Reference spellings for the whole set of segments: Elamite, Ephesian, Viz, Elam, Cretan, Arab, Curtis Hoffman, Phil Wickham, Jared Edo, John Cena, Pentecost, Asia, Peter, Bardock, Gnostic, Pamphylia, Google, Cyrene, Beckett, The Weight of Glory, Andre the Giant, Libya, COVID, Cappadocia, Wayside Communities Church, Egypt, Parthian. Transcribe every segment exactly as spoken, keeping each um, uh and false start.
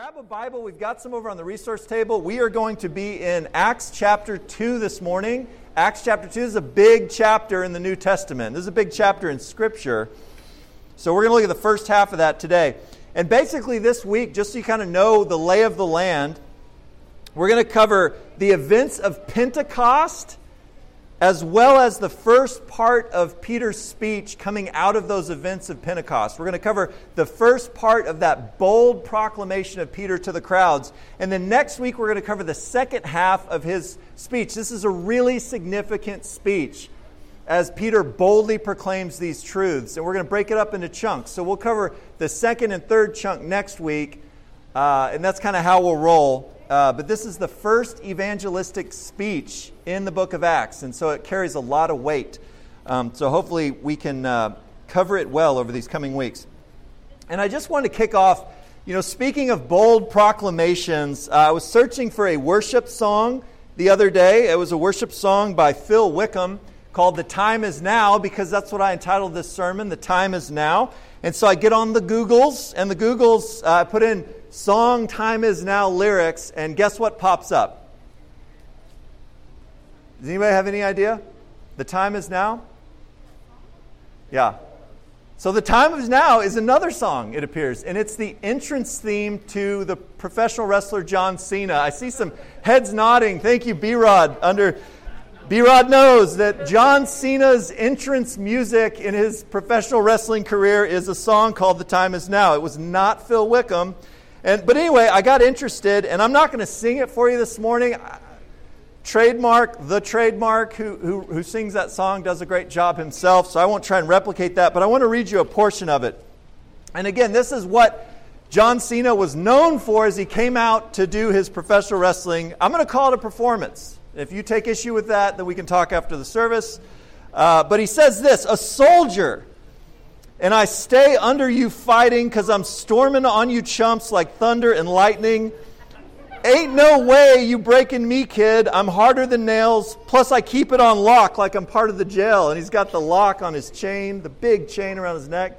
Grab a Bible. We've got some over on the resource table. We are going to be in Acts chapter two this morning. Acts chapter two is a big chapter in the New Testament. This is a big chapter in Scripture. So we're going to look at the first half of that today. And basically this week, just so you kind of know the lay of the land, we're going to cover the events of Pentecost as well as the first part of Peter's speech coming out of those events of Pentecost. We're going to cover the first part of that bold proclamation of Peter to the crowds. And then next week, we're going to cover the second half of his speech. This is a really significant speech as Peter boldly proclaims these truths. And we're going to break it up into chunks. So we'll cover the second and third chunk next week. Uh, and that's kind of how we'll roll. Uh, but this is the first evangelistic speech in the book of Acts, and so it carries a lot of weight. Um, so hopefully we can uh, cover it well over these coming weeks. And I just want to kick off, you know, speaking of bold proclamations, uh, I was searching for a worship song the other day. It was a worship song by Phil Wickham called The Time Is Now, because that's what I entitled this sermon, The Time Is Now. And so I get on the Googles, and the Googles, I uh, put in song Time Is Now lyrics, and guess what pops up? Does anybody have any idea? The Time Is Now? Yeah. So The Time Is Now is another song, it appears, and it's the entrance theme to the professional wrestler John Cena. I see some heads nodding. Thank you, B-Rod. Under... B-Rod knows that John Cena's entrance music in his professional wrestling career is a song called The Time Is Now. It was not Phil Wickham. And, but anyway, I got interested, and I'm not going to sing it for you this morning. Trademark, the trademark who, who, who sings that song does a great job himself, so I won't try and replicate that, but I want to read you a portion of it. And again, this is what John Cena was known for as he came out to do his professional wrestling. I'm going to call it a performance. If you take issue with that, then we can talk after the service. Uh, but he says this, a soldier, and I stay under you fighting because I'm storming on you chumps like thunder and lightning. Ain't no way you breaking me, kid. I'm harder than nails. Plus, I keep it on lock like I'm part of the jail. And he's got the lock on his chain, the big chain around his neck.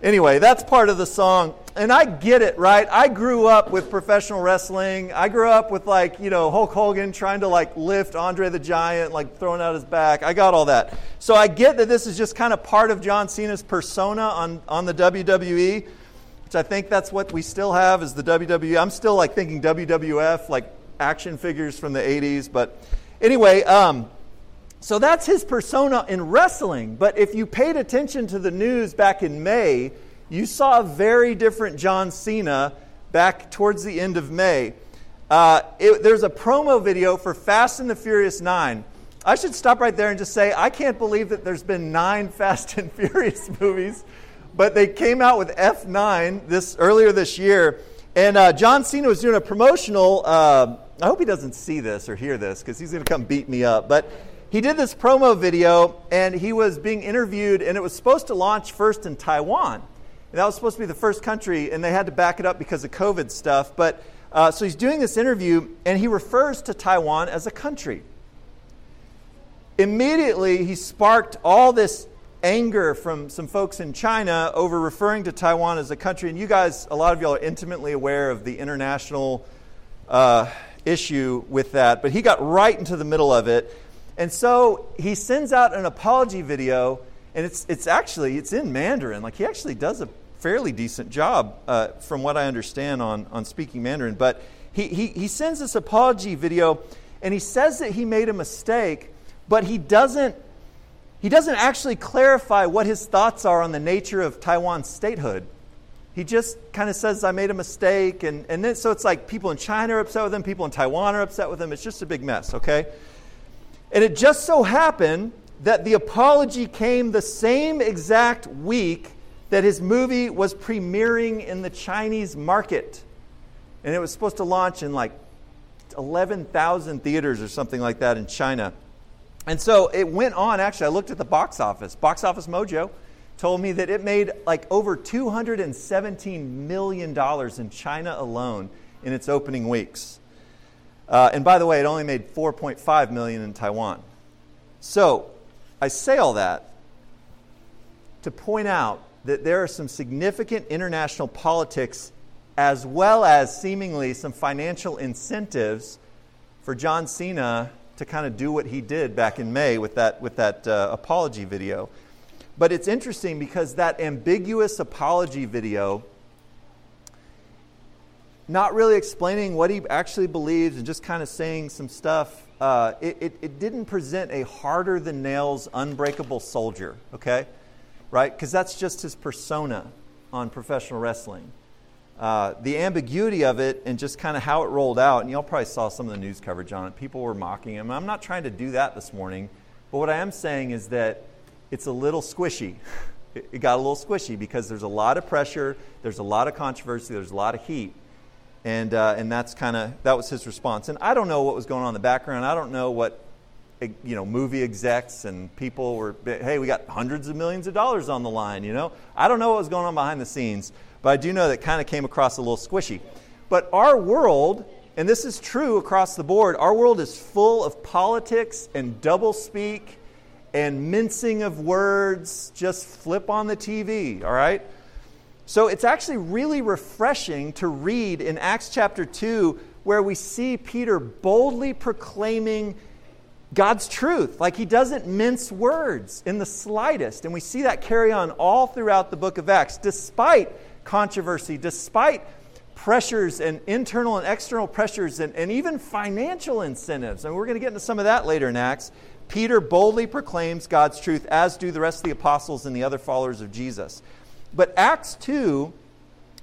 Anyway, that's part of the song. And I get it, right? I grew up with professional wrestling. I grew up with, like, you know, Hulk Hogan trying to, like, lift Andre the Giant, like, throwing out his back. I got all that. So I get that this is just kind of part of John Cena's persona on, on the W W E, which I think that's what we still have is the W W E. I'm still, like, thinking W W F, like, action figures from the eighties. But anyway, um, so that's his persona in wrestling. But if you paid attention to the news back in May, you saw a very different John Cena back towards the end of May. Uh, it, there's a promo video for Fast and the Furious nine. I should stop right there and just say, I can't believe that there's been nine Fast and Furious movies, but they came out with F nine this earlier this year. And uh, John Cena was doing a promotional, uh, I hope he doesn't see this or hear this because he's going to come beat me up, but he did this promo video and he was being interviewed, and it was supposed to launch first in Taiwan. And that was supposed to be the first country, and they had to back it up because of COVID stuff. But uh, so he's doing this interview, and he refers to Taiwan as a country. Immediately, he sparked all this anger from some folks in China over referring to Taiwan as a country. And you guys, a lot of y'all are intimately aware of the international uh, issue with that. But he got right into the middle of it. And so he sends out an apology video. And it's it's actually, it's in Mandarin. Like, he actually does a fairly decent job, uh, from what I understand, on, on speaking Mandarin. But he, he, he sends this apology video, and he says that he made a mistake, but he doesn't, he doesn't actually clarify what his thoughts are on the nature of Taiwan's statehood. He just kind of says, I made a mistake. And, and then so it's like people in China are upset with him, people in Taiwan are upset with him. It's just a big mess, okay? And it just so happened that the apology came the same exact week that his movie was premiering in the Chinese market. And it was supposed to launch in like eleven thousand theaters or something like that in China. And so it went on. Actually, I looked at the box office. Box Office Mojo told me that it made like over two hundred seventeen million dollars in China alone in its opening weeks. Uh, and by the way, it only made four point five million dollars in Taiwan. So I say all that to point out that there are some significant international politics as well as seemingly some financial incentives for John Cena to kind of do what he did back in May with that with that uh, apology video. But it's interesting because that ambiguous apology video, not really explaining what he actually believes and just kind of saying some stuff, uh, it, it, it didn't present a harder-than-nails, unbreakable soldier, okay? Right? Because that's just his persona on professional wrestling. Uh, the ambiguity of it and just kind of how it rolled out, and y'all probably saw some of the news coverage on it. People were mocking him. I'm not trying to do that this morning, but what I am saying is that it's a little squishy. It got a little squishy because there's a lot of pressure, there's a lot of controversy, there's a lot of heat, and uh, and that's kind of that was his response. And I don't know what was going on in the background. I don't know what you know movie execs and people were. Hey, we got hundreds of millions of dollars on the line. You know, I don't know what was going on behind the scenes, but I do know that kind of came across a little squishy. But our world, and this is true across the board, our world is full of politics and doublespeak and mincing of words. Just flip on the T V, all right? So it's actually really refreshing to read in Acts chapter two where we see Peter boldly proclaiming God's truth. Like, he doesn't mince words in the slightest. And we see that carry on all throughout the book of Acts, despite controversy, despite pressures and internal and external pressures and, and even financial incentives. And we're going to get into some of that later in Acts. Peter boldly proclaims God's truth, as do the rest of the apostles and the other followers of Jesus. But Acts two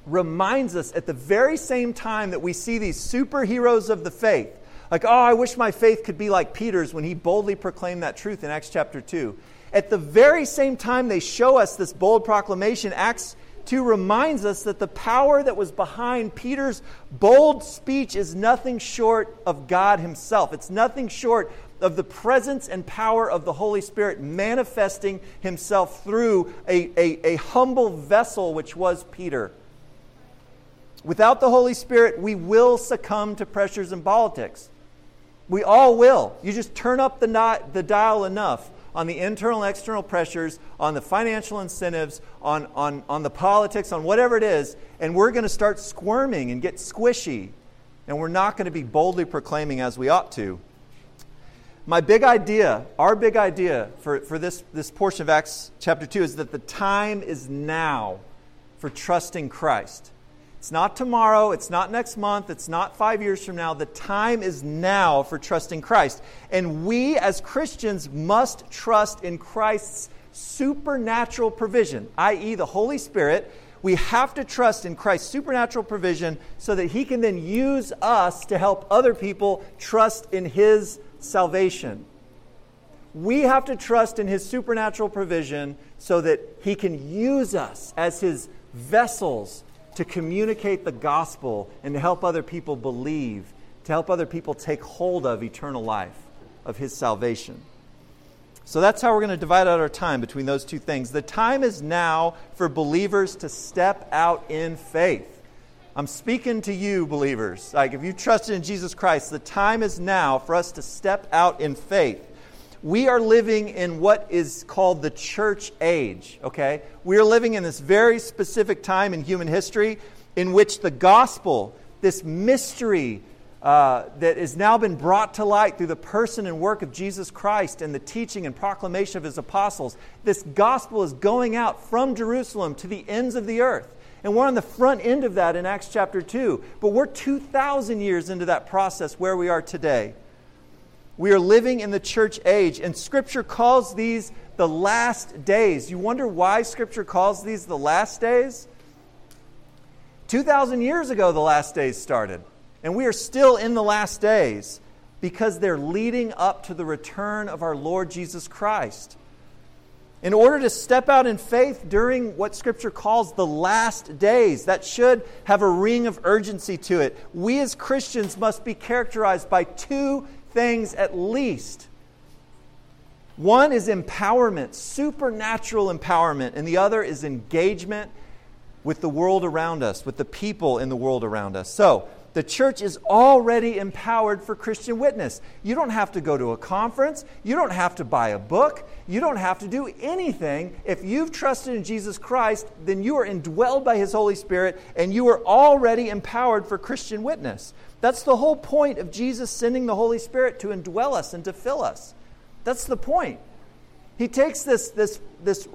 reminds us, at the very same time that we see these superheroes of the faith, like, oh, I wish my faith could be like Peter's when he boldly proclaimed that truth in Acts chapter two. At the very same time they show us this bold proclamation, Acts two reminds us that the power that was behind Peter's bold speech is nothing short of God himself. It's nothing short of the presence and power of the Holy Spirit manifesting himself through a, a, a humble vessel, which was Peter. Without the Holy Spirit, we will succumb to pressures and politics. We all will. You just turn up the, not, the dial enough on the internal and external pressures, on the financial incentives, on, on, on the politics, on whatever it is, and we're going to start squirming and get squishy, and we're not going to be boldly proclaiming as we ought to. My big idea, our big idea for, for this, this portion of Acts chapter two is that the time is now for trusting Christ. It's not tomorrow, it's not next month, it's not five years from now. The time is now for trusting Christ. And we as Christians must trust in Christ's supernatural provision, that is the Holy Spirit. We have to trust in Christ's supernatural provision so that he can then use us to help other people trust in his salvation. We have to trust in his supernatural provision so that he can use us as his vessels to communicate the gospel and to help other people believe, to help other people take hold of eternal life, of his salvation. So that's how we're going to divide out our time between those two things. The time is now for believers to step out in faith. I'm speaking to you, believers. Like, if you trusted in Jesus Christ, the time is now for us to step out in faith. We are living in what is called the church age, okay? We are living in this very specific time in human history in which the gospel, this mystery uh, that has now been brought to light through the person and work of Jesus Christ and the teaching and proclamation of his apostles, this gospel is going out from Jerusalem to the ends of the earth. And we're on the front end of that in Acts chapter two. But we're two thousand years into that process where we are today. We are living in the church age, and Scripture calls these the last days. You wonder why Scripture calls these the last days? two thousand years ago, the last days started, and we are still in the last days because they're leading up to the return of our Lord Jesus Christ. In order to step out in faith during what Scripture calls the last days, that should have a ring of urgency to it. We as Christians must be characterized by two things at least. One is empowerment, supernatural empowerment, and the other is engagement with the world around us, with the people in the world around us. So, The church is already empowered for Christian witness. You don't have to go to a conference. You don't have to buy a book. You don't have to do anything. If you've trusted in Jesus Christ, then you are indwelled by His Holy Spirit, and you are already empowered for Christian witness. That's the whole point of Jesus sending the Holy Spirit, to indwell us and to fill us. That's the point. He takes this, this, this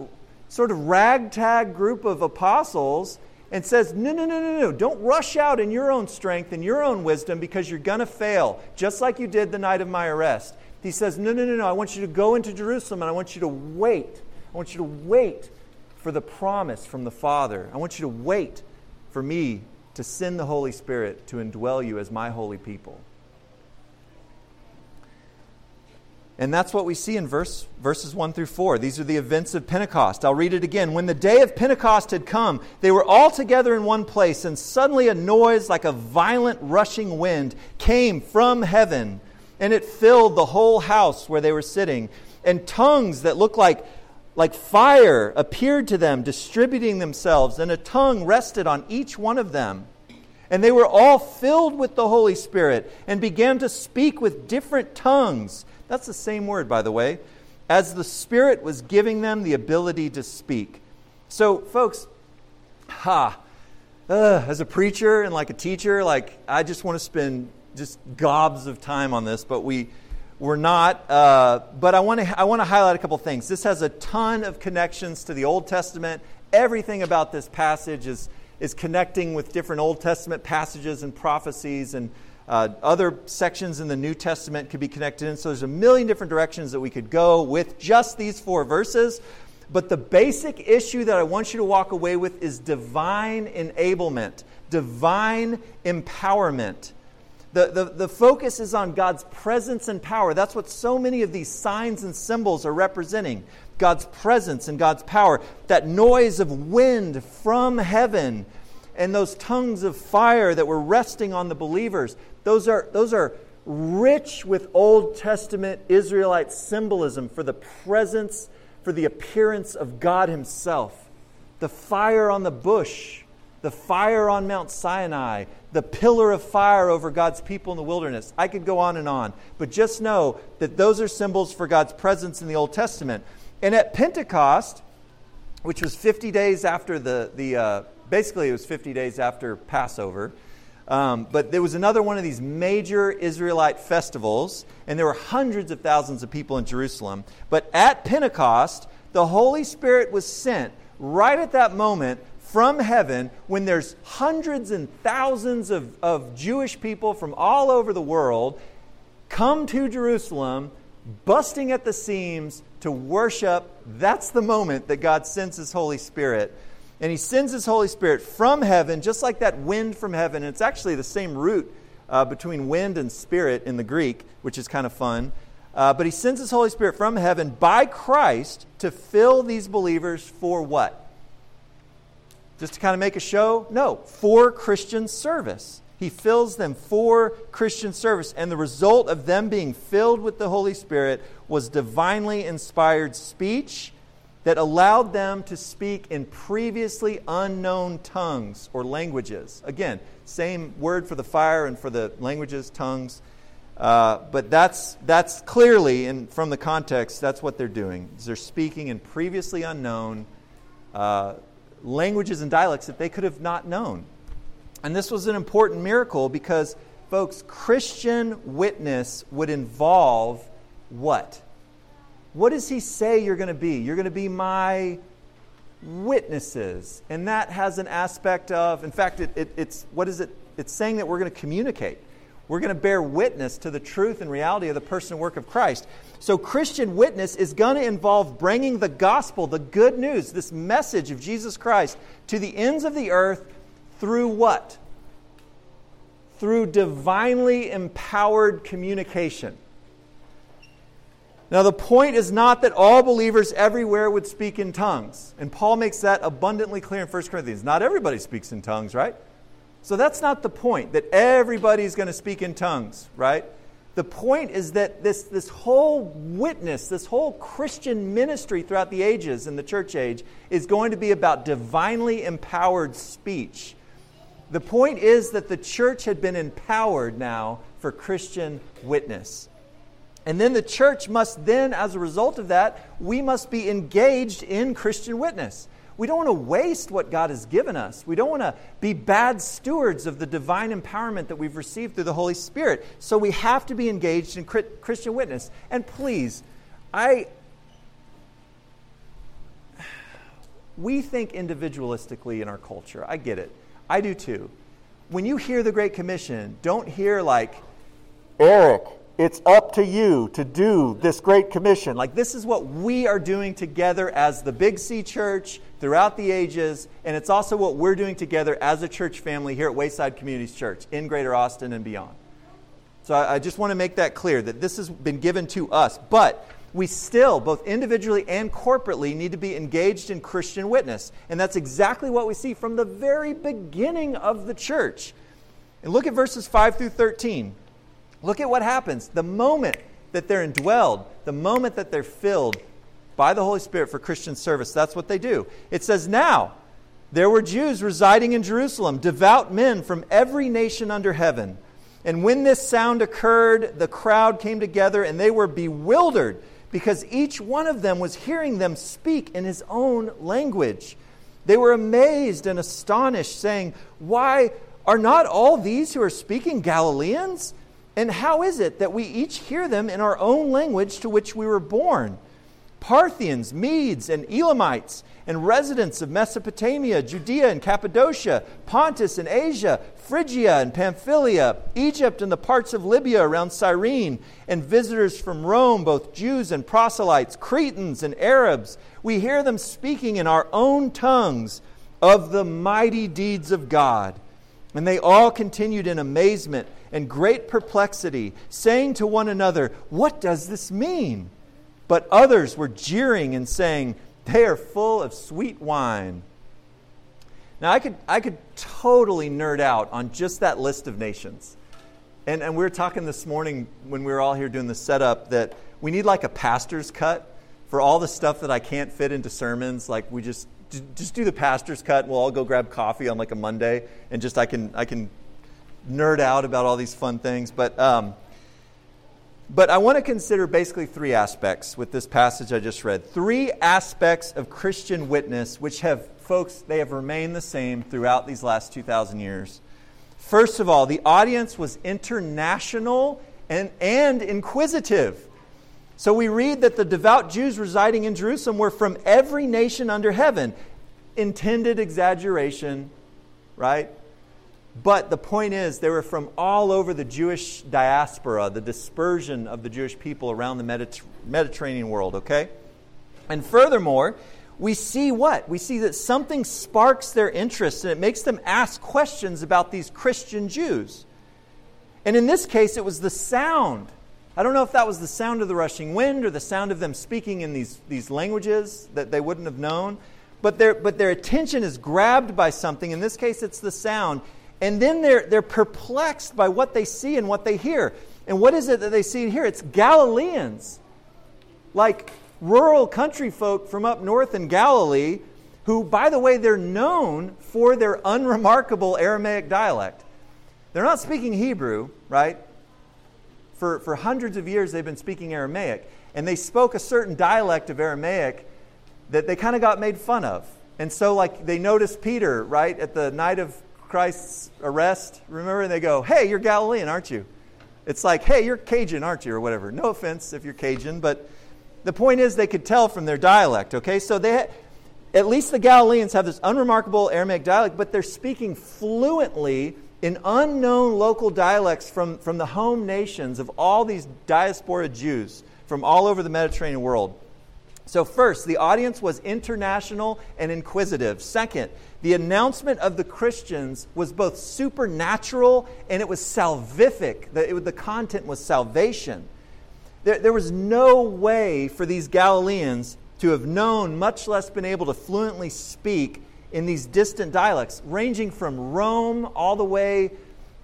sort of ragtag group of apostles and says, no, no, no, no, no, don't rush out in your own strength and your own wisdom, because you're going to fail, just like you did the night of my arrest. He says, no, no, no, no, I want you to go into Jerusalem, and I want you to wait. I want you to wait for the promise from the Father. I want you to wait for me to send the Holy Spirit to indwell you as my holy people. And that's what we see in verse, verses one through four. These are the events of Pentecost. I'll read it again. When the day of Pentecost had come, they were all together in one place, and suddenly a noise like a violent rushing wind came from heaven, and it filled the whole house where they were sitting. And tongues that looked like, like fire appeared to them, distributing themselves, and a tongue rested on each one of them. And they were all filled with the Holy Spirit and began to speak with different tongues. That's the same word, by the way, as the Spirit was giving them the ability to speak. So, folks, ha, uh, as a preacher and like a teacher, like I just want to spend just gobs of time on this, but we we're not. Uh, but I want to I want to highlight a couple things. This has a ton of connections to the Old Testament. Everything about this passage is is connecting with different Old Testament passages and prophecies, and Uh, other sections in the New Testament could be connected in. So there's a million different directions that we could go with just these four verses. But the basic issue that I want you to walk away with is divine enablement, divine empowerment. The, the, the focus is on God's presence and power. That's what so many of these signs and symbols are representing. God's presence and God's power. That noise of wind from heaven and those tongues of fire that were resting on the believers. Those are, those are rich with Old Testament Israelite symbolism for the presence, for the appearance of God Himself. The fire on the bush, the fire on Mount Sinai, the pillar of fire over God's people in the wilderness. I could go on and on, but just know that those are symbols for God's presence in the Old Testament. And at Pentecost, which was fifty days after the... the uh, basically it was fifty days after Passover, Um, but there was another one of these major Israelite festivals, and there were hundreds of thousands of people in Jerusalem. But at Pentecost, the Holy Spirit was sent right at that moment from heaven, when there's hundreds and thousands of, of Jewish people from all over the world come to Jerusalem, busting at the seams to worship. That's the moment that God sends His Holy Spirit. And He sends His Holy Spirit from heaven, just like that wind from heaven. And it's actually the same root uh, between wind and spirit in the Greek, which is kind of fun. Uh, but He sends His Holy Spirit from heaven by Christ to fill these believers for what? Just to kind of make a show? No, for Christian service. He fills them for Christian service. And the result of them being filled with the Holy Spirit was divinely inspired speech that allowed them to speak in previously unknown tongues or languages. Again, same word for the fire and for the languages, tongues. Uh, but that's that's clearly, and from the context, that's what they're doing. Is they're speaking in previously unknown uh, languages and dialects that they could have not known. And this was an important miracle because, folks, Christian witness would involve what? What does He say you're going to be? You're going to be my witnesses. And that has an aspect of, in fact, it, it, it's what is it? It's saying that we're going to communicate. We're going to bear witness to the truth and reality of the person and work of Christ. So Christian witness is going to involve bringing the gospel, the good news, this message of Jesus Christ to the ends of the earth through what? Through divinely empowered communication. Now, the point is not that all believers everywhere would speak in tongues. And Paul makes that abundantly clear in First Corinthians. Not everybody speaks in tongues, right? So that's not the point, that everybody's going to speak in tongues, right? The point is that this, this whole witness, this whole Christian ministry throughout the ages in the church age is going to be about divinely empowered speech. The point is that the church had been empowered now for Christian witness. And then the church must then, as a result of that, we must be engaged in Christian witness. We don't want to waste what God has given us. We don't want to be bad stewards of the divine empowerment that we've received through the Holy Spirit. So we have to be engaged in Christian witness. And please, I... we think individualistically in our culture. I get it. I do too. When you hear the Great Commission, don't hear like, Eric, it's up to you to do this Great Commission. Like, this is what we are doing together as the Big C Church throughout the ages. And it's also what we're doing together as a church family here at Wayside Communities Church in Greater Austin and beyond. So I, I just want to make that clear that this has been given to us. But we still, both individually and corporately, need to be engaged in Christian witness. And that's exactly what we see from the very beginning of the church. And look at verses five through thirteen. Look at what happens. The moment that they're indwelled, the moment that they're filled by the Holy Spirit for Christian service, that's what they do. It says, now, there were Jews residing in Jerusalem, devout men from every nation under heaven. And when this sound occurred, the crowd came together and they were bewildered, because each one of them was hearing them speak in his own language. They were amazed and astonished, saying, why are not all these who are speaking Galileans? And how is it that we each hear them in our own language to which we were born? Parthians, Medes, and Elamites, and residents of Mesopotamia, Judea and Cappadocia, Pontus and Asia, Phrygia and Pamphylia, Egypt and the parts of Libya around Cyrene, and visitors from Rome, both Jews and proselytes, Cretans and Arabs. We hear them speaking in our own tongues of the mighty deeds of God. And they all continued in amazement and great perplexity, saying to one another, what does this mean? But others were jeering and saying, they are full of sweet wine. Now, I could I could totally nerd out on just that list of nations. And, and we were talking this morning when we were all here doing the setup that we need like a pastor's cut for all the stuff that I can't fit into sermons. Like, we just just do the pastor's cut. And we'll all go grab coffee on like a Monday. And just I can I can nerd out about all these fun things. But um But I want to consider basically three aspects with this passage I just read. Three aspects of Christian witness, which have, folks, they have remained the same throughout these last two thousand years. First of all, the audience was international and, and inquisitive. So we read that the devout Jews residing in Jerusalem were from every nation under heaven. Intended exaggeration, right? But the point is, they were from all over the Jewish diaspora, the dispersion of the Jewish people around the Mediter- Mediterranean world, okay? And furthermore, we see what? We see that something sparks their interest, and it makes them ask questions about these Christian Jews. And in this case, it was the sound. I don't know if that was the sound of the rushing wind or the sound of them speaking in these, these languages that they wouldn't have known. But their, but their attention is grabbed by something. In this case, it's the sound. And then they're they're perplexed by what they see and what they hear. And what is it that they see and hear? It's Galileans, like rural country folk from up north in Galilee, who, by the way, they're known for their unremarkable Aramaic dialect. They're not speaking Hebrew, right? For, for hundreds of years, they've been speaking Aramaic. And they spoke a certain dialect of Aramaic that they kind of got made fun of. And so, like, they noticed Peter, right, at the night of Christ's arrest, remember, and they go, hey, you're Galilean, aren't you? It's like, hey, you're Cajun, aren't you, or whatever. No offense if you're Cajun, but the point is they could tell from their dialect, okay? So they, at least the Galileans have this unremarkable Aramaic dialect, but they're speaking fluently in unknown local dialects from, from the home nations of all these diaspora Jews from all over the Mediterranean world. So first, the audience was international and inquisitive. Second, the announcement of the Christians was both supernatural and it was salvific. The, it, the content was salvation. There, there was no way for these Galileans to have known, much less been able to fluently speak in these distant dialects, ranging from Rome all the way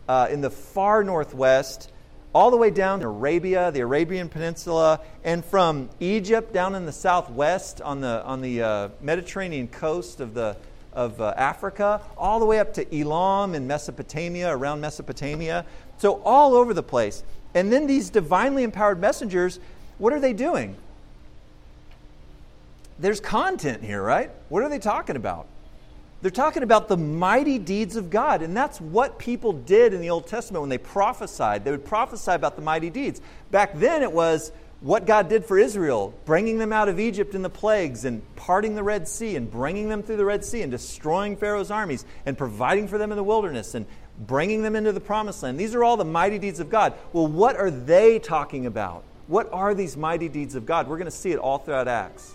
uh, in the far northwest, all the way down to Arabia, the Arabian Peninsula, and from Egypt down in the southwest on the on the uh, Mediterranean coast of the of uh, Africa, all the way up to Elam in Mesopotamia, around Mesopotamia. So all over the place. And then these divinely empowered messengers, what are they doing? There's content here, right? What are they talking about? They're talking about the mighty deeds of God. And that's what people did in the Old Testament when they prophesied. They would prophesy about the mighty deeds. Back then it was what God did for Israel, bringing them out of Egypt in the plagues and parting the Red Sea and bringing them through the Red Sea and destroying Pharaoh's armies and providing for them in the wilderness and bringing them into the promised land. These are all the mighty deeds of God. Well, what are they talking about? What are these mighty deeds of God? We're going to see it all throughout Acts.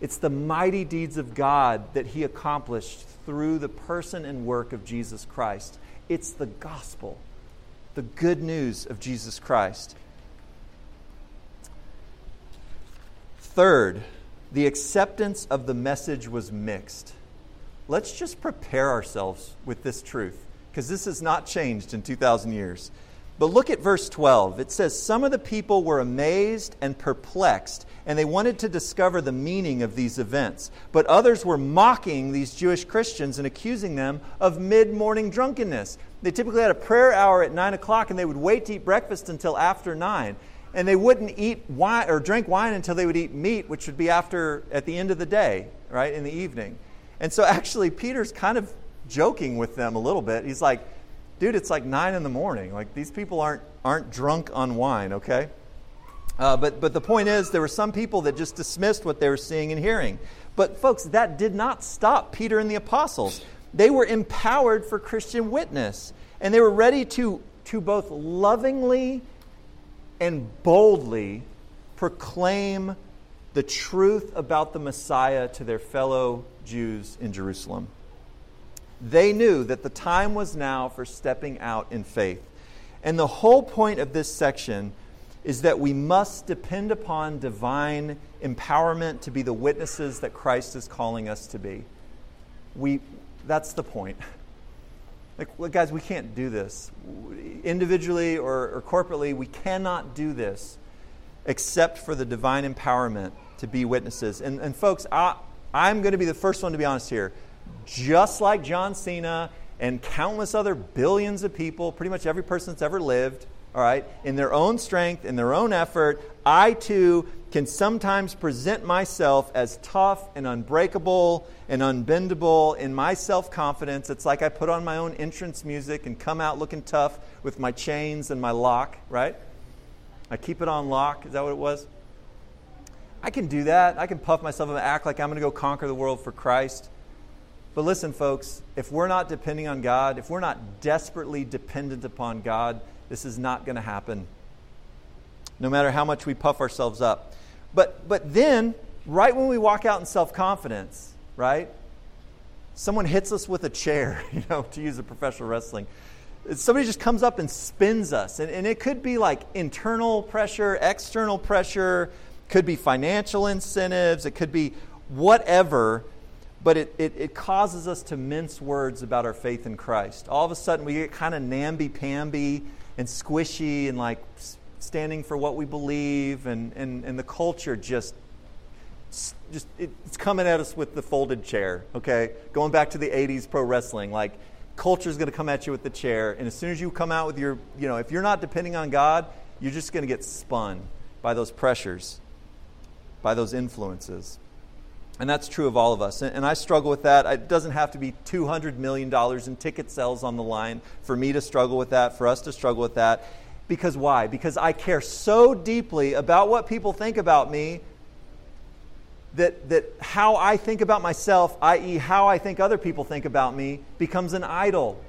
It's the mighty deeds of God that he accomplished through the person and work of Jesus Christ. It's the gospel, the good news of Jesus Christ. Third, the acceptance of the message was mixed. Let's just prepare ourselves with this truth, because this has not changed in two thousand years. But look at verse twelve. It says, some of the people were amazed and perplexed, and they wanted to discover the meaning of these events. But others were mocking these Jewish Christians and accusing them of mid-morning drunkenness. They typically had a prayer hour at nine o'clock, and they would wait to eat breakfast until after nine. And they wouldn't eat wine or drink wine until they would eat meat, which would be after at the end of the day, right, in the evening. And so actually Peter's kind of joking with them a little bit. He's like, dude, it's like nine in the morning. Like, these people aren't aren't drunk on wine, okay? Uh, but but the point is, there were some people that just dismissed what they were seeing and hearing. But folks, that did not stop Peter and the apostles. They were empowered for Christian witness, and they were ready to to both lovingly and boldly proclaim the truth about the Messiah to their fellow Jews in Jerusalem. They knew that the time was now for stepping out in faith. And the whole point of this section is that we must depend upon divine empowerment to be the witnesses that Christ is calling us to be. We, that's the point. Like, well, guys, we can't do this. Individually or, or corporately, we cannot do this except for the divine empowerment to be witnesses. And, and folks, I, I'm going to be the first one to be honest here. Just like John Cena and countless other billions of people, pretty much every person that's ever lived, all right, in their own strength, in their own effort, I too can sometimes present myself as tough and unbreakable and unbendable in my self-confidence. It's like I put on my own entrance music and come out looking tough with my chains and my lock, right? I keep it on lock. Is that what it was? I can do that. I can puff myself up and act like I'm going to go conquer the world for Christ. But listen, folks, if we're not depending on God, if we're not desperately dependent upon God, this is not going to happen, no matter how much we puff ourselves up. But but then, right when we walk out in self-confidence, right, someone hits us with a chair, you know, to use a professional wrestling. Somebody just comes up and spins us. And, and it could be like internal pressure, external pressure, could be financial incentives, it could be whatever. But it, it, it causes us to mince words about our faith in Christ. All of a sudden, we get kind of namby-pamby and squishy and like standing for what we believe, and, and, and the culture just, just it's coming at us with the folded chair, okay? Going back to the eighties pro wrestling, like culture's going to come at you with the chair, and as soon as you come out with your, you know, if you're not depending on God, you're just going to get spun by those pressures, by those influences. And that's true of all of us. And I struggle with that. It doesn't have to be two hundred million dollars in ticket sales on the line for me to struggle with that, for us to struggle with that. Because why? Because I care so deeply about what people think about me that that how I think about myself, that is how I think other people think about me, becomes an idol.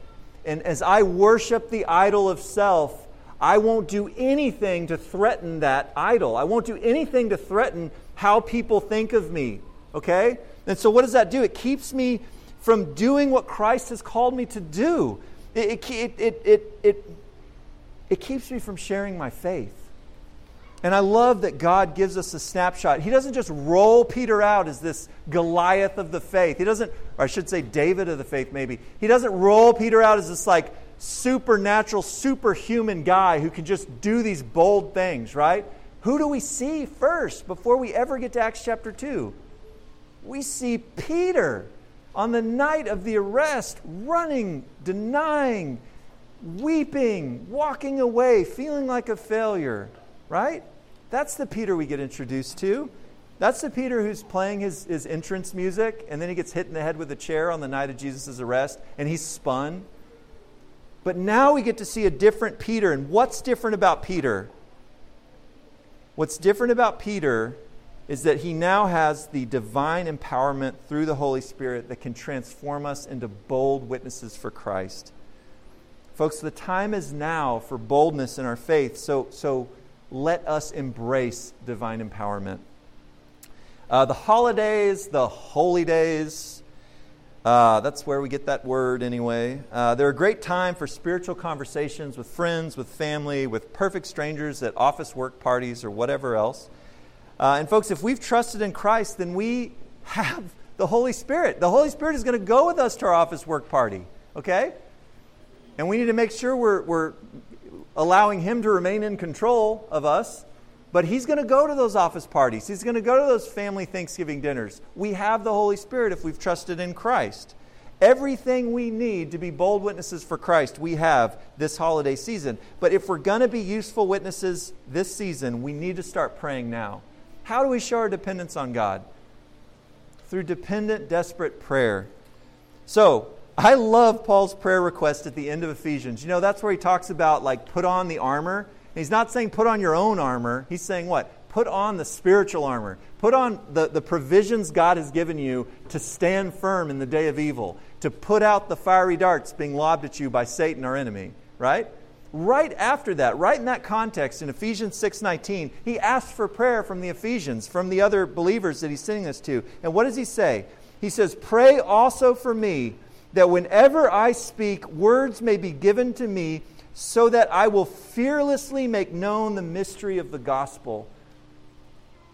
And as I worship the idol of self, I won't do anything to threaten that idol. I won't do anything to threaten how people think of me. Okay? And so what does that do? It keeps me from doing what Christ has called me to do. It it it it it, it keeps me from sharing my faith. And I love that God gives us a snapshot. He doesn't just roll Peter out as this Goliath of the faith. He doesn't, or I should say David of the faith maybe. He doesn't roll Peter out as this like supernatural, superhuman guy who can just do these bold things, right? Who do we see first before we ever get to Acts chapter two? We see Peter. on the night of the arrest, running, denying, weeping, walking away, feeling like a failure, right? That's the Peter we get introduced to. That's the Peter who's playing his, his entrance music, and then he gets hit in the head with a chair on the night of Jesus' arrest, and he's spun. But now we get to see a different Peter. And what's different about Peter? What's different about Peter is that he now has the divine empowerment through the Holy Spirit that can transform us into bold witnesses for Christ. Folks, the time is now for boldness in our faith, so, so let us embrace divine empowerment. Uh, the holidays, the holy days, uh, that's where we get that word anyway. Uh, they're a great time for spiritual conversations with friends, with family, with perfect strangers at office work parties or whatever else. Uh, and folks, if we've trusted in Christ, then we have the Holy Spirit. The Holy Spirit is going to go with us to our office work party, okay? And we need to make sure we're, we're allowing Him to remain in control of us. But He's going to go to those office parties. He's going to go to those family Thanksgiving dinners. We have the Holy Spirit if we've trusted in Christ. Everything we need to be bold witnesses for Christ, we have this holiday season. But if we're going to be useful witnesses this season, we need to start praying now. How do we show our dependence on God? Through dependent, desperate prayer. So, I love Paul's prayer request at the end of Ephesians. You know, that's where he talks about, like, put on the armor. He's not saying put on your own armor. He's saying what? Put on the spiritual armor. Put on the, the provisions God has given you to stand firm in the day of evil, to put out the fiery darts being lobbed at you by Satan, our enemy, right? Right after that, right in that context, in Ephesians six nineteen, he asks for prayer from the Ephesians, from the other believers that he's sending this to. And what does he say? He says, pray also for me that whenever I speak, words may be given to me so that I will fearlessly make known the mystery of the gospel.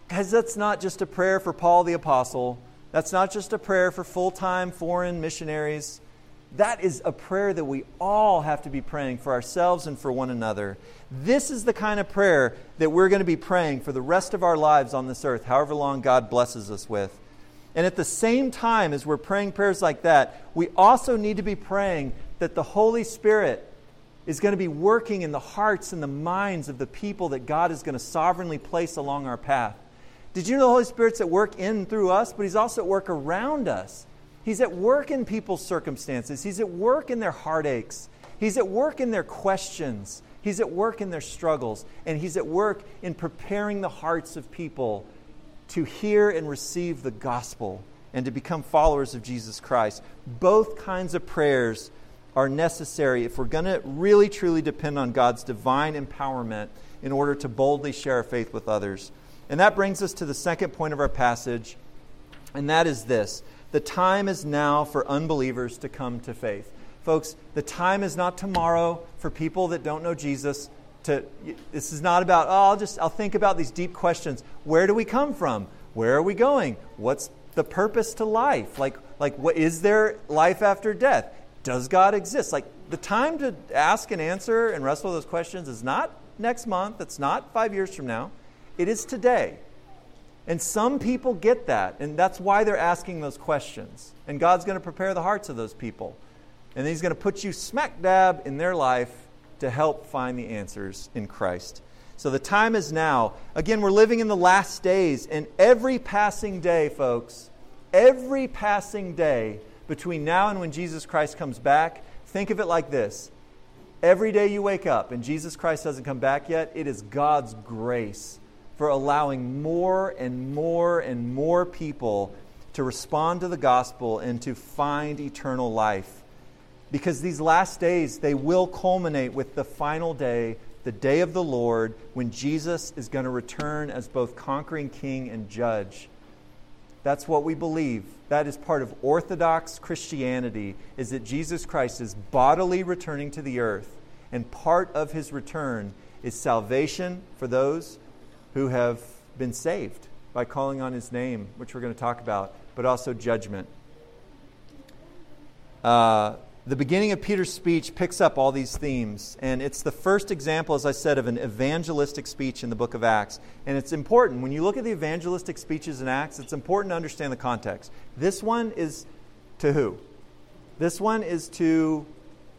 Guys, that's not just a prayer for Paul the Apostle. That's not just a prayer for full-time foreign missionaries. That is a prayer that we all have to be praying for ourselves and for one another. This is the kind of prayer that we're going to be praying for the rest of our lives on this earth, however long God blesses us with. And at the same time as we're praying prayers like that, we also need to be praying that the Holy Spirit is going to be working in the hearts and the minds of the people that God is going to sovereignly place along our path. Did you know the Holy Spirit's at work in and through us, but He's also at work around us. He's at work in people's circumstances. He's at work in their heartaches. He's at work in their questions. He's at work in their struggles. And He's at work in preparing the hearts of people to hear and receive the gospel and to become followers of Jesus Christ. Both kinds of prayers are necessary if we're going to really truly depend on God's divine empowerment in order to boldly share our faith with others. And that brings us to the second point of our passage, and that is this. The time is now for unbelievers to come to faith. Folks, the time is not tomorrow for people that don't know Jesus to, this is not about, oh, I'll just, I'll think about these deep questions. Where do we come from? Where are we going? What's the purpose to life? Like, like what is there life after death? Does God exist? Like, the time to ask and answer and wrestle those questions is not next month. It's not five years from now. It is today. And some people get that. And that's why they're asking those questions. And God's going to prepare the hearts of those people. And He's going to put you smack dab in their life to help find the answers in Christ. So the time is now. Again, we're living in the last days. And every passing day, folks, every passing day, between now and when Jesus Christ comes back, think of it like this. Every day you wake up and Jesus Christ hasn't come back yet, it is God's grace for allowing more and more and more people to respond to the gospel and to find eternal life. Because these last days, they will culminate with the final day, the day of the Lord, when Jesus is going to return as both conquering king and judge. That's what we believe. That is part of Orthodox Christianity, is that Jesus Christ is bodily returning to the earth. And part of His return is salvation for those who have been saved by calling on His name, which we're going to talk about, but also judgment. Uh, the beginning of Peter's speech picks up all these themes. And it's the first example, as I said, of an evangelistic speech in the book of Acts. And it's important. When you look at the evangelistic speeches in Acts, it's important to understand the context. This one is to who? This one is to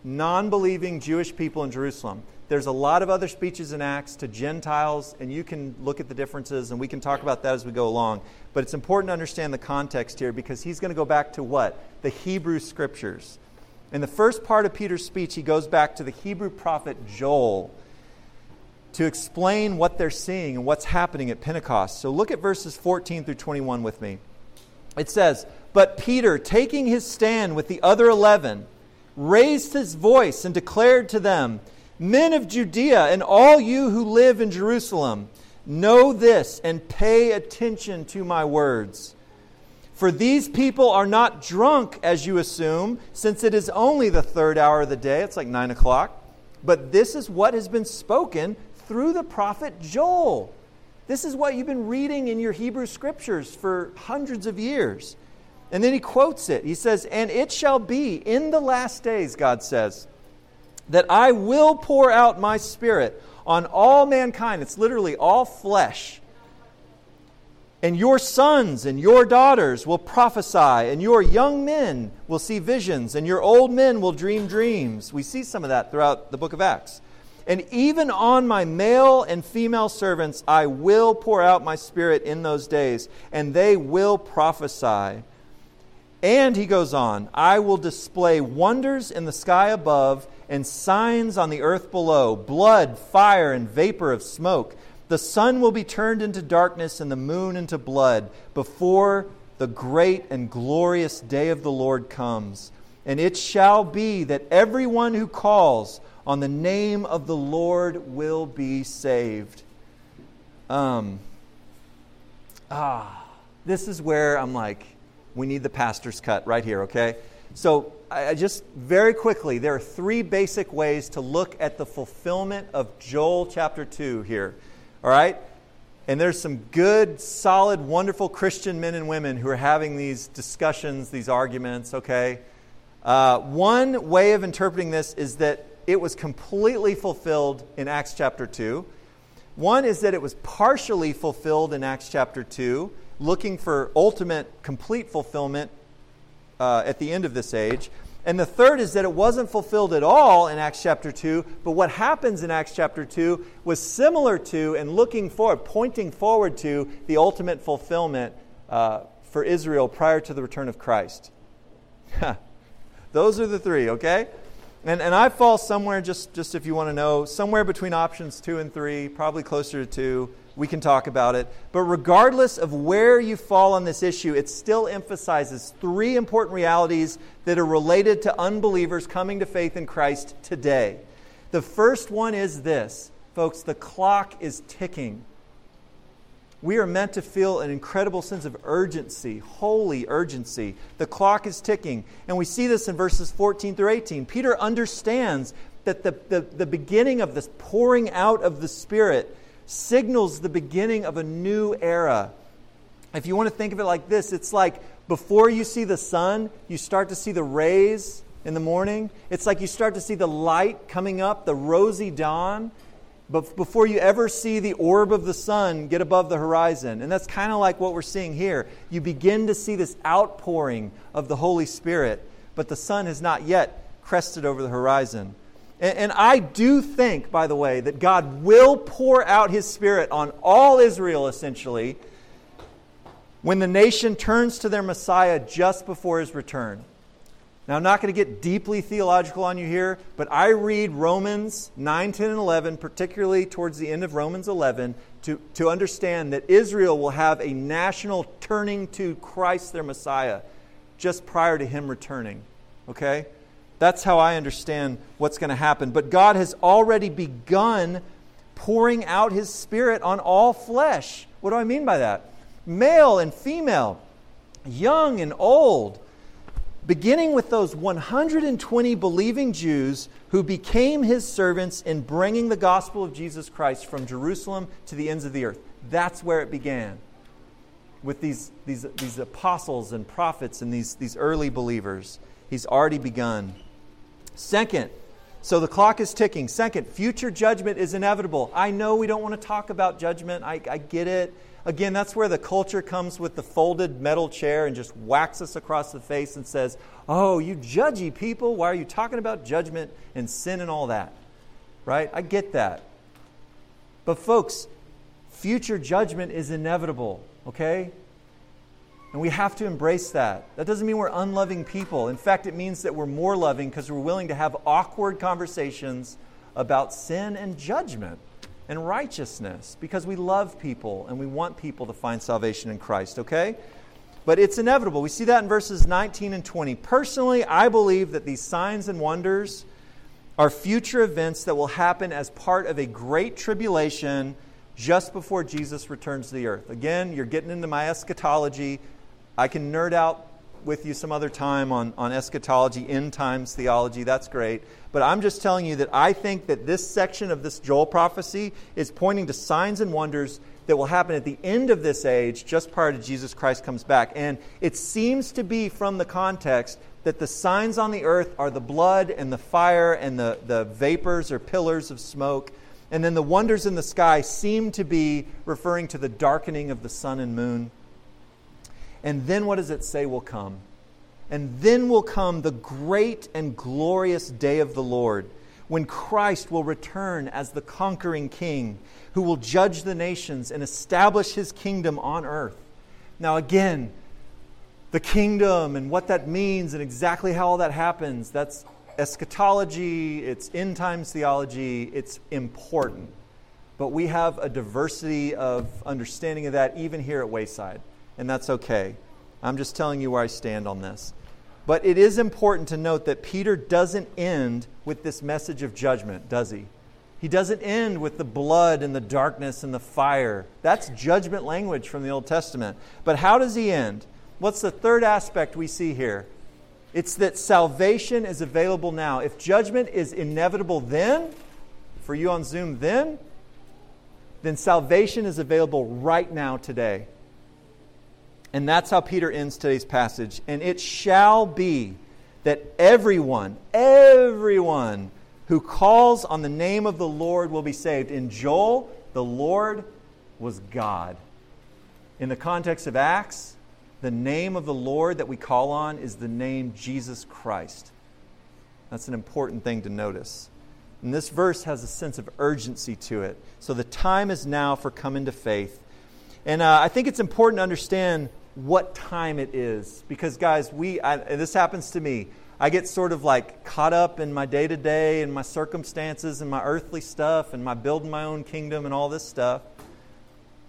non-believing Jewish people in Jerusalem. There's a lot of other speeches in Acts to Gentiles, and you can look at the differences, and we can talk about that as we go along. But it's important to understand the context here, because he's going to go back to what? The Hebrew Scriptures. In the first part of Peter's speech, he goes back to the Hebrew prophet Joel to explain what they're seeing and what's happening at Pentecost. So look at verses fourteen through twenty-one with me. It says, "But Peter, taking his stand with the other eleven, raised his voice and declared to them, 'Men of Judea and all you who live in Jerusalem, know this and pay attention to my words. For these people are not drunk, as you assume, since it is only the third hour of the day.'" It's like nine o'clock. "But this is what has been spoken through the prophet Joel." This is what you've been reading in your Hebrew Scriptures for hundreds of years. And then he quotes it. He says, "And it shall be in the last days," God says, "that I will pour out my Spirit on all mankind." It's literally all flesh. "And your sons and your daughters will prophesy, and your young men will see visions, and your old men will dream dreams." We see some of that throughout the book of Acts. "And even on my male and female servants I will pour out my Spirit in those days, and they will prophesy." And he goes on, "I will display wonders in the sky above and signs on the earth below, blood, fire, and vapor of smoke. The sun will be turned into darkness and the moon into blood before the great and glorious day of the Lord comes. And it shall be that everyone who calls on the name of the Lord will be saved." Um, ah, this is where I'm like, we need the pastor's cut right here, okay? So I just very quickly, there are three basic ways to look at the fulfillment of Joel chapter two here, all right? And there's some good, solid, wonderful Christian men and women who are having these discussions, these arguments, okay? Uh, one way of interpreting this is that it was completely fulfilled in Acts chapter two. One is that it was partially fulfilled in Acts chapter two, looking for ultimate, complete fulfillment uh, at the end of this age. And the third is that it wasn't fulfilled at all in Acts chapter two, but what happens in Acts chapter two was similar to and looking forward, pointing forward to the ultimate fulfillment uh, for Israel prior to the return of Christ. Those are the three, okay? And and I fall somewhere, just, just if you want to know, somewhere between options two and three, probably closer to two. We can talk about it. But regardless of where you fall on this issue, it still emphasizes three important realities that are related to unbelievers coming to faith in Christ today. The first one is this, folks, the clock is ticking. We are meant to feel an incredible sense of urgency, holy urgency. The clock is ticking. And we see this in verses fourteen through eighteen. Peter understands that the, the, the beginning of this pouring out of the Spirit signals the beginning of a new era. If you want to think of it like this, it's like before you see the sun, you start to see the rays in the morning. It's like you start to see the light coming up, the rosy dawn. But before you ever see the orb of the sun get above the horizon. And that's kind of like what we're seeing here. You begin to see this outpouring of the Holy Spirit, but the sun has not yet crested over the horizon. And, and I do think, by the way, that God will pour out His Spirit on all Israel, essentially, when the nation turns to their Messiah just before His return. Now, I'm not going to get deeply theological on you here, but I read Romans nine, ten, and eleven, particularly towards the end of Romans eleven, to, to understand that Israel will have a national turning to Christ, their Messiah, just prior to Him returning. Okay? That's how I understand what's going to happen. But God has already begun pouring out His Spirit on all flesh. What do I mean by that? Male and female, young and old. Beginning with those one hundred twenty believing Jews who became His servants in bringing the gospel of Jesus Christ from Jerusalem to the ends of the earth. That's where it began, with these these, these apostles and prophets and these, these early believers. He's already begun. Second, So the clock is ticking. Second, future judgment is inevitable. I know we don't want to talk about judgment. I, I get it. Again, that's where the culture comes with the folded metal chair and just whacks us across the face and says, oh, you judgy people, why are you talking about judgment and sin and all that? Right? I get that. But folks, future judgment is inevitable, okay? And we have to embrace that. That doesn't mean we're unloving people. In fact, it means that we're more loving because we're willing to have awkward conversations about sin and judgment and righteousness because we love people and we want people to find salvation in Christ, okay? But it's inevitable. We see that in verses nineteen and twenty. Personally, I believe that these signs and wonders are future events that will happen as part of a great tribulation just before Jesus returns to the earth. Again, you're getting into my eschatology. I can nerd out with you some other time on, on eschatology, end times theology. That's great. But I'm just telling you that I think that this section of this Joel prophecy is pointing to signs and wonders that will happen at the end of this age, just prior to Jesus Christ comes back. And it seems to be from the context that the signs on the earth are the blood and the fire and the, the vapors or pillars of smoke. And then the wonders in the sky seem to be referring to the darkening of the sun and moon. And then what does it say will come? And then will come the great and glorious day of the Lord, when Christ will return as the conquering king, who will judge the nations and establish his kingdom on earth. Now again, the kingdom and what that means and exactly how all that happens, that's eschatology, it's end times theology, it's important. But we have a diversity of understanding of that even here at Wayside. And that's okay. I'm just telling you where I stand on this. But it is important to note that Peter doesn't end with this message of judgment, does he? He doesn't end with the blood and the darkness and the fire. That's judgment language from the Old Testament. But how does he end? What's the third aspect we see here? It's that salvation is available now. If judgment is inevitable then, for you on Zoom then, then salvation is available right now today. And that's how Peter ends today's passage. And it shall be that everyone, everyone who calls on the name of the Lord will be saved. In Joel, the Lord was God. In the context of Acts, the name of the Lord that we call on is the name Jesus Christ. That's an important thing to notice. And this verse has a sense of urgency to it. So the time is now for coming to faith. And uh, I think it's important to understand what time it is, because guys, we I, this happens to me. I get sort of like caught up in my day-to-day and my circumstances and my earthly stuff and my building my own kingdom and all this stuff,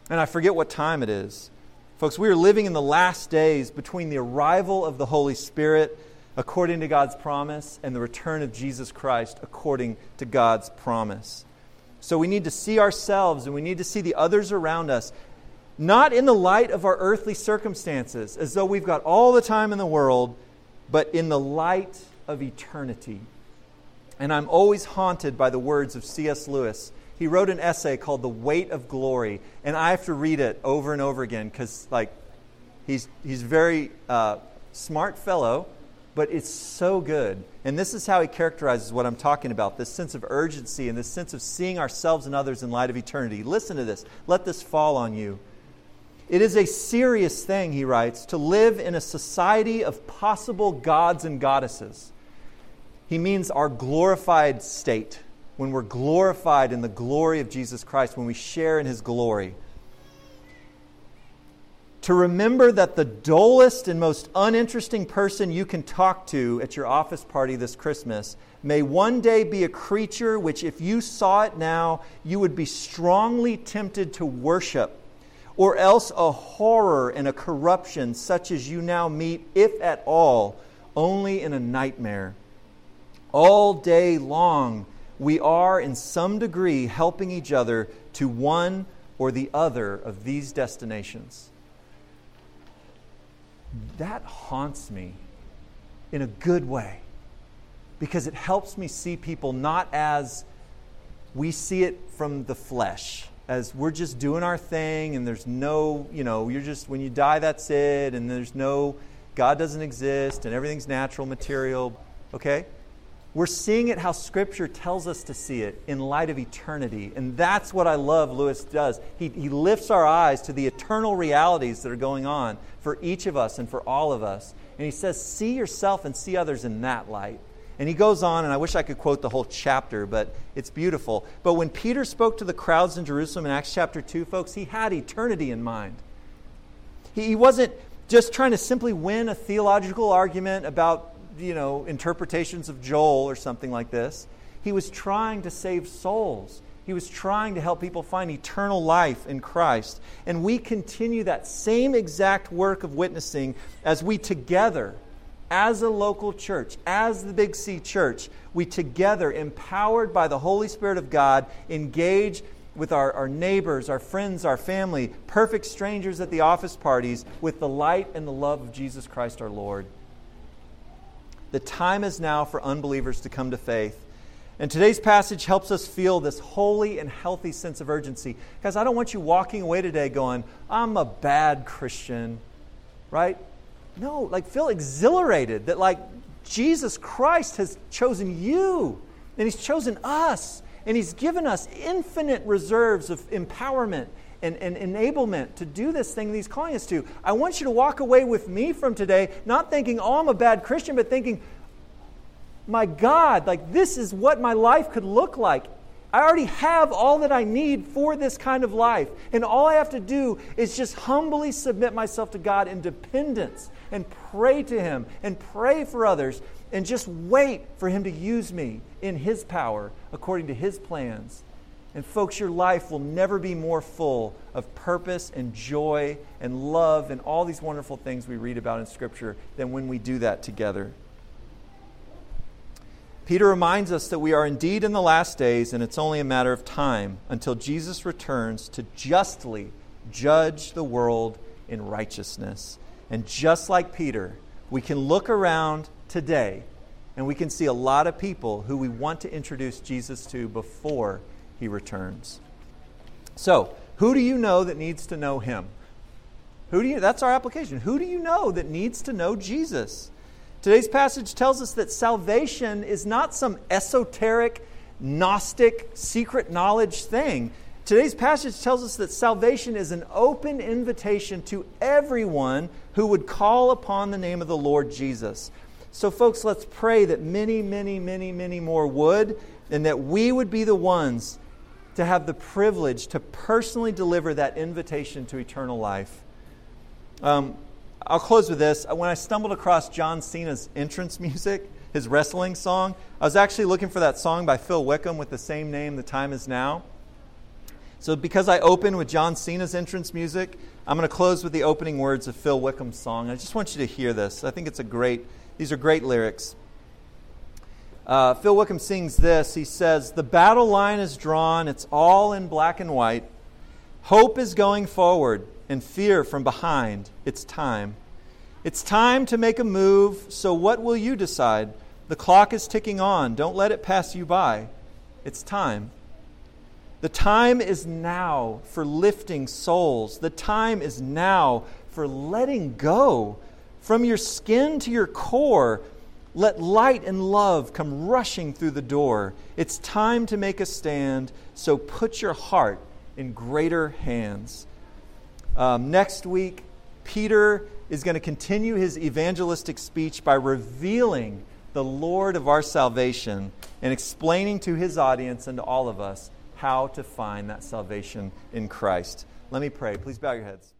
and I forget what time it is. Folks, we are living in the last days between the arrival of the Holy Spirit according to God's promise and the return of Jesus Christ according to God's promise. So we need to see ourselves and we need to see the others around us, not in the light of our earthly circumstances, as though we've got all the time in the world, but in the light of eternity. And I'm always haunted by the words of C S Lewis. He wrote an essay called The Weight of Glory, and I have to read it over and over again because, like, he's he's very uh, smart fellow, but it's so good. And this is how he characterizes what I'm talking about, this sense of urgency and this sense of seeing ourselves and others in light of eternity. Listen to this. Let this fall on you. It is a serious thing, he writes, to live in a society of possible gods and goddesses. He means our glorified state, when we're glorified in the glory of Jesus Christ, when we share in his glory. To remember that the dullest and most uninteresting person you can talk to at your office party this Christmas may one day be a creature which, if you saw it now, you would be strongly tempted to worship, or else a horror and a corruption such as you now meet, if at all, only in a nightmare. All day long, we are in some degree helping each other to one or the other of these destinations. That haunts me in a good way, because it helps me see people not as we see it from the flesh, as we're just doing our thing and there's no, you know, you're just, when you die, that's it. And there's no, God doesn't exist and everything's natural, material. Okay? We're seeing it how Scripture tells us to see it in light of eternity. And that's what I love Lewis does. He, he lifts our eyes to the eternal realities that are going on for each of us and for all of us. And he says, see yourself and see others in that light. And he goes on, and I wish I could quote the whole chapter, but it's beautiful. But when Peter spoke to the crowds in Jerusalem in Acts chapter two, folks, he had eternity in mind. He, he wasn't just trying to simply win a theological argument about, you know, interpretations of Joel or something like this. He was trying to save souls. He was trying to help people find eternal life in Christ. And we continue that same exact work of witnessing as we together, as a local church, as the Big C Church, we together, empowered by the Holy Spirit of God, engage with our, our neighbors, our friends, our family, perfect strangers at the office parties, with the light and the love of Jesus Christ our Lord. The time is now for unbelievers to come to faith. And today's passage helps us feel this holy and healthy sense of urgency. Guys, I don't want you walking away today going, I'm a bad Christian, right? No, like feel exhilarated that like Jesus Christ has chosen you and He's chosen us and He's given us infinite reserves of empowerment And, and enablement to do this thing that He's calling us to. I want you to walk away with me from today, not thinking, oh, I'm a bad Christian, but thinking, my God, like this is what my life could look like. I already have all that I need for this kind of life. And all I have to do is just humbly submit myself to God in dependence and pray to Him and pray for others and just wait for Him to use me in His power according to His plans. And folks, your life will never be more full of purpose and joy and love and all these wonderful things we read about in Scripture than when we do that together. Peter reminds us that we are indeed in the last days, and it's only a matter of time until Jesus returns to justly judge the world in righteousness. And just like Peter, we can look around today and we can see a lot of people who we want to introduce Jesus to before He returns. So, who do you know that needs to know Him? Who do you? That's our application. Who do you know that needs to know Jesus? Today's passage tells us that salvation is not some esoteric, Gnostic, secret knowledge thing. Today's passage tells us that salvation is an open invitation to everyone who would call upon the name of the Lord Jesus. So, folks, let's pray that many, many, many, many more would, and that we would be the ones to have the privilege to personally deliver that invitation to eternal life. Um, I'll close with this. When I stumbled across John Cena's entrance music, his wrestling song, I was actually looking for that song by Phil Wickham with the same name, The Time Is Now. So because I open with John Cena's entrance music, I'm going to close with the opening words of Phil Wickham's song. I just want you to hear this. I think it's a great, these are great lyrics. Uh, Phil Wickham sings this. He says, the battle line is drawn. It's all in black and white. Hope is going forward and fear from behind. It's time. It's time to make a move. So what will you decide? The clock is ticking on. Don't let it pass you by. It's time. The time is now for lifting souls. The time is now for letting go. From your skin to your core, let light and love come rushing through the door. It's time to make a stand, so put your heart in greater hands. Um, next week, Peter is going to continue his evangelistic speech by revealing the Lord of our salvation and explaining to his audience and to all of us how to find that salvation in Christ. Let me pray. Please bow your heads.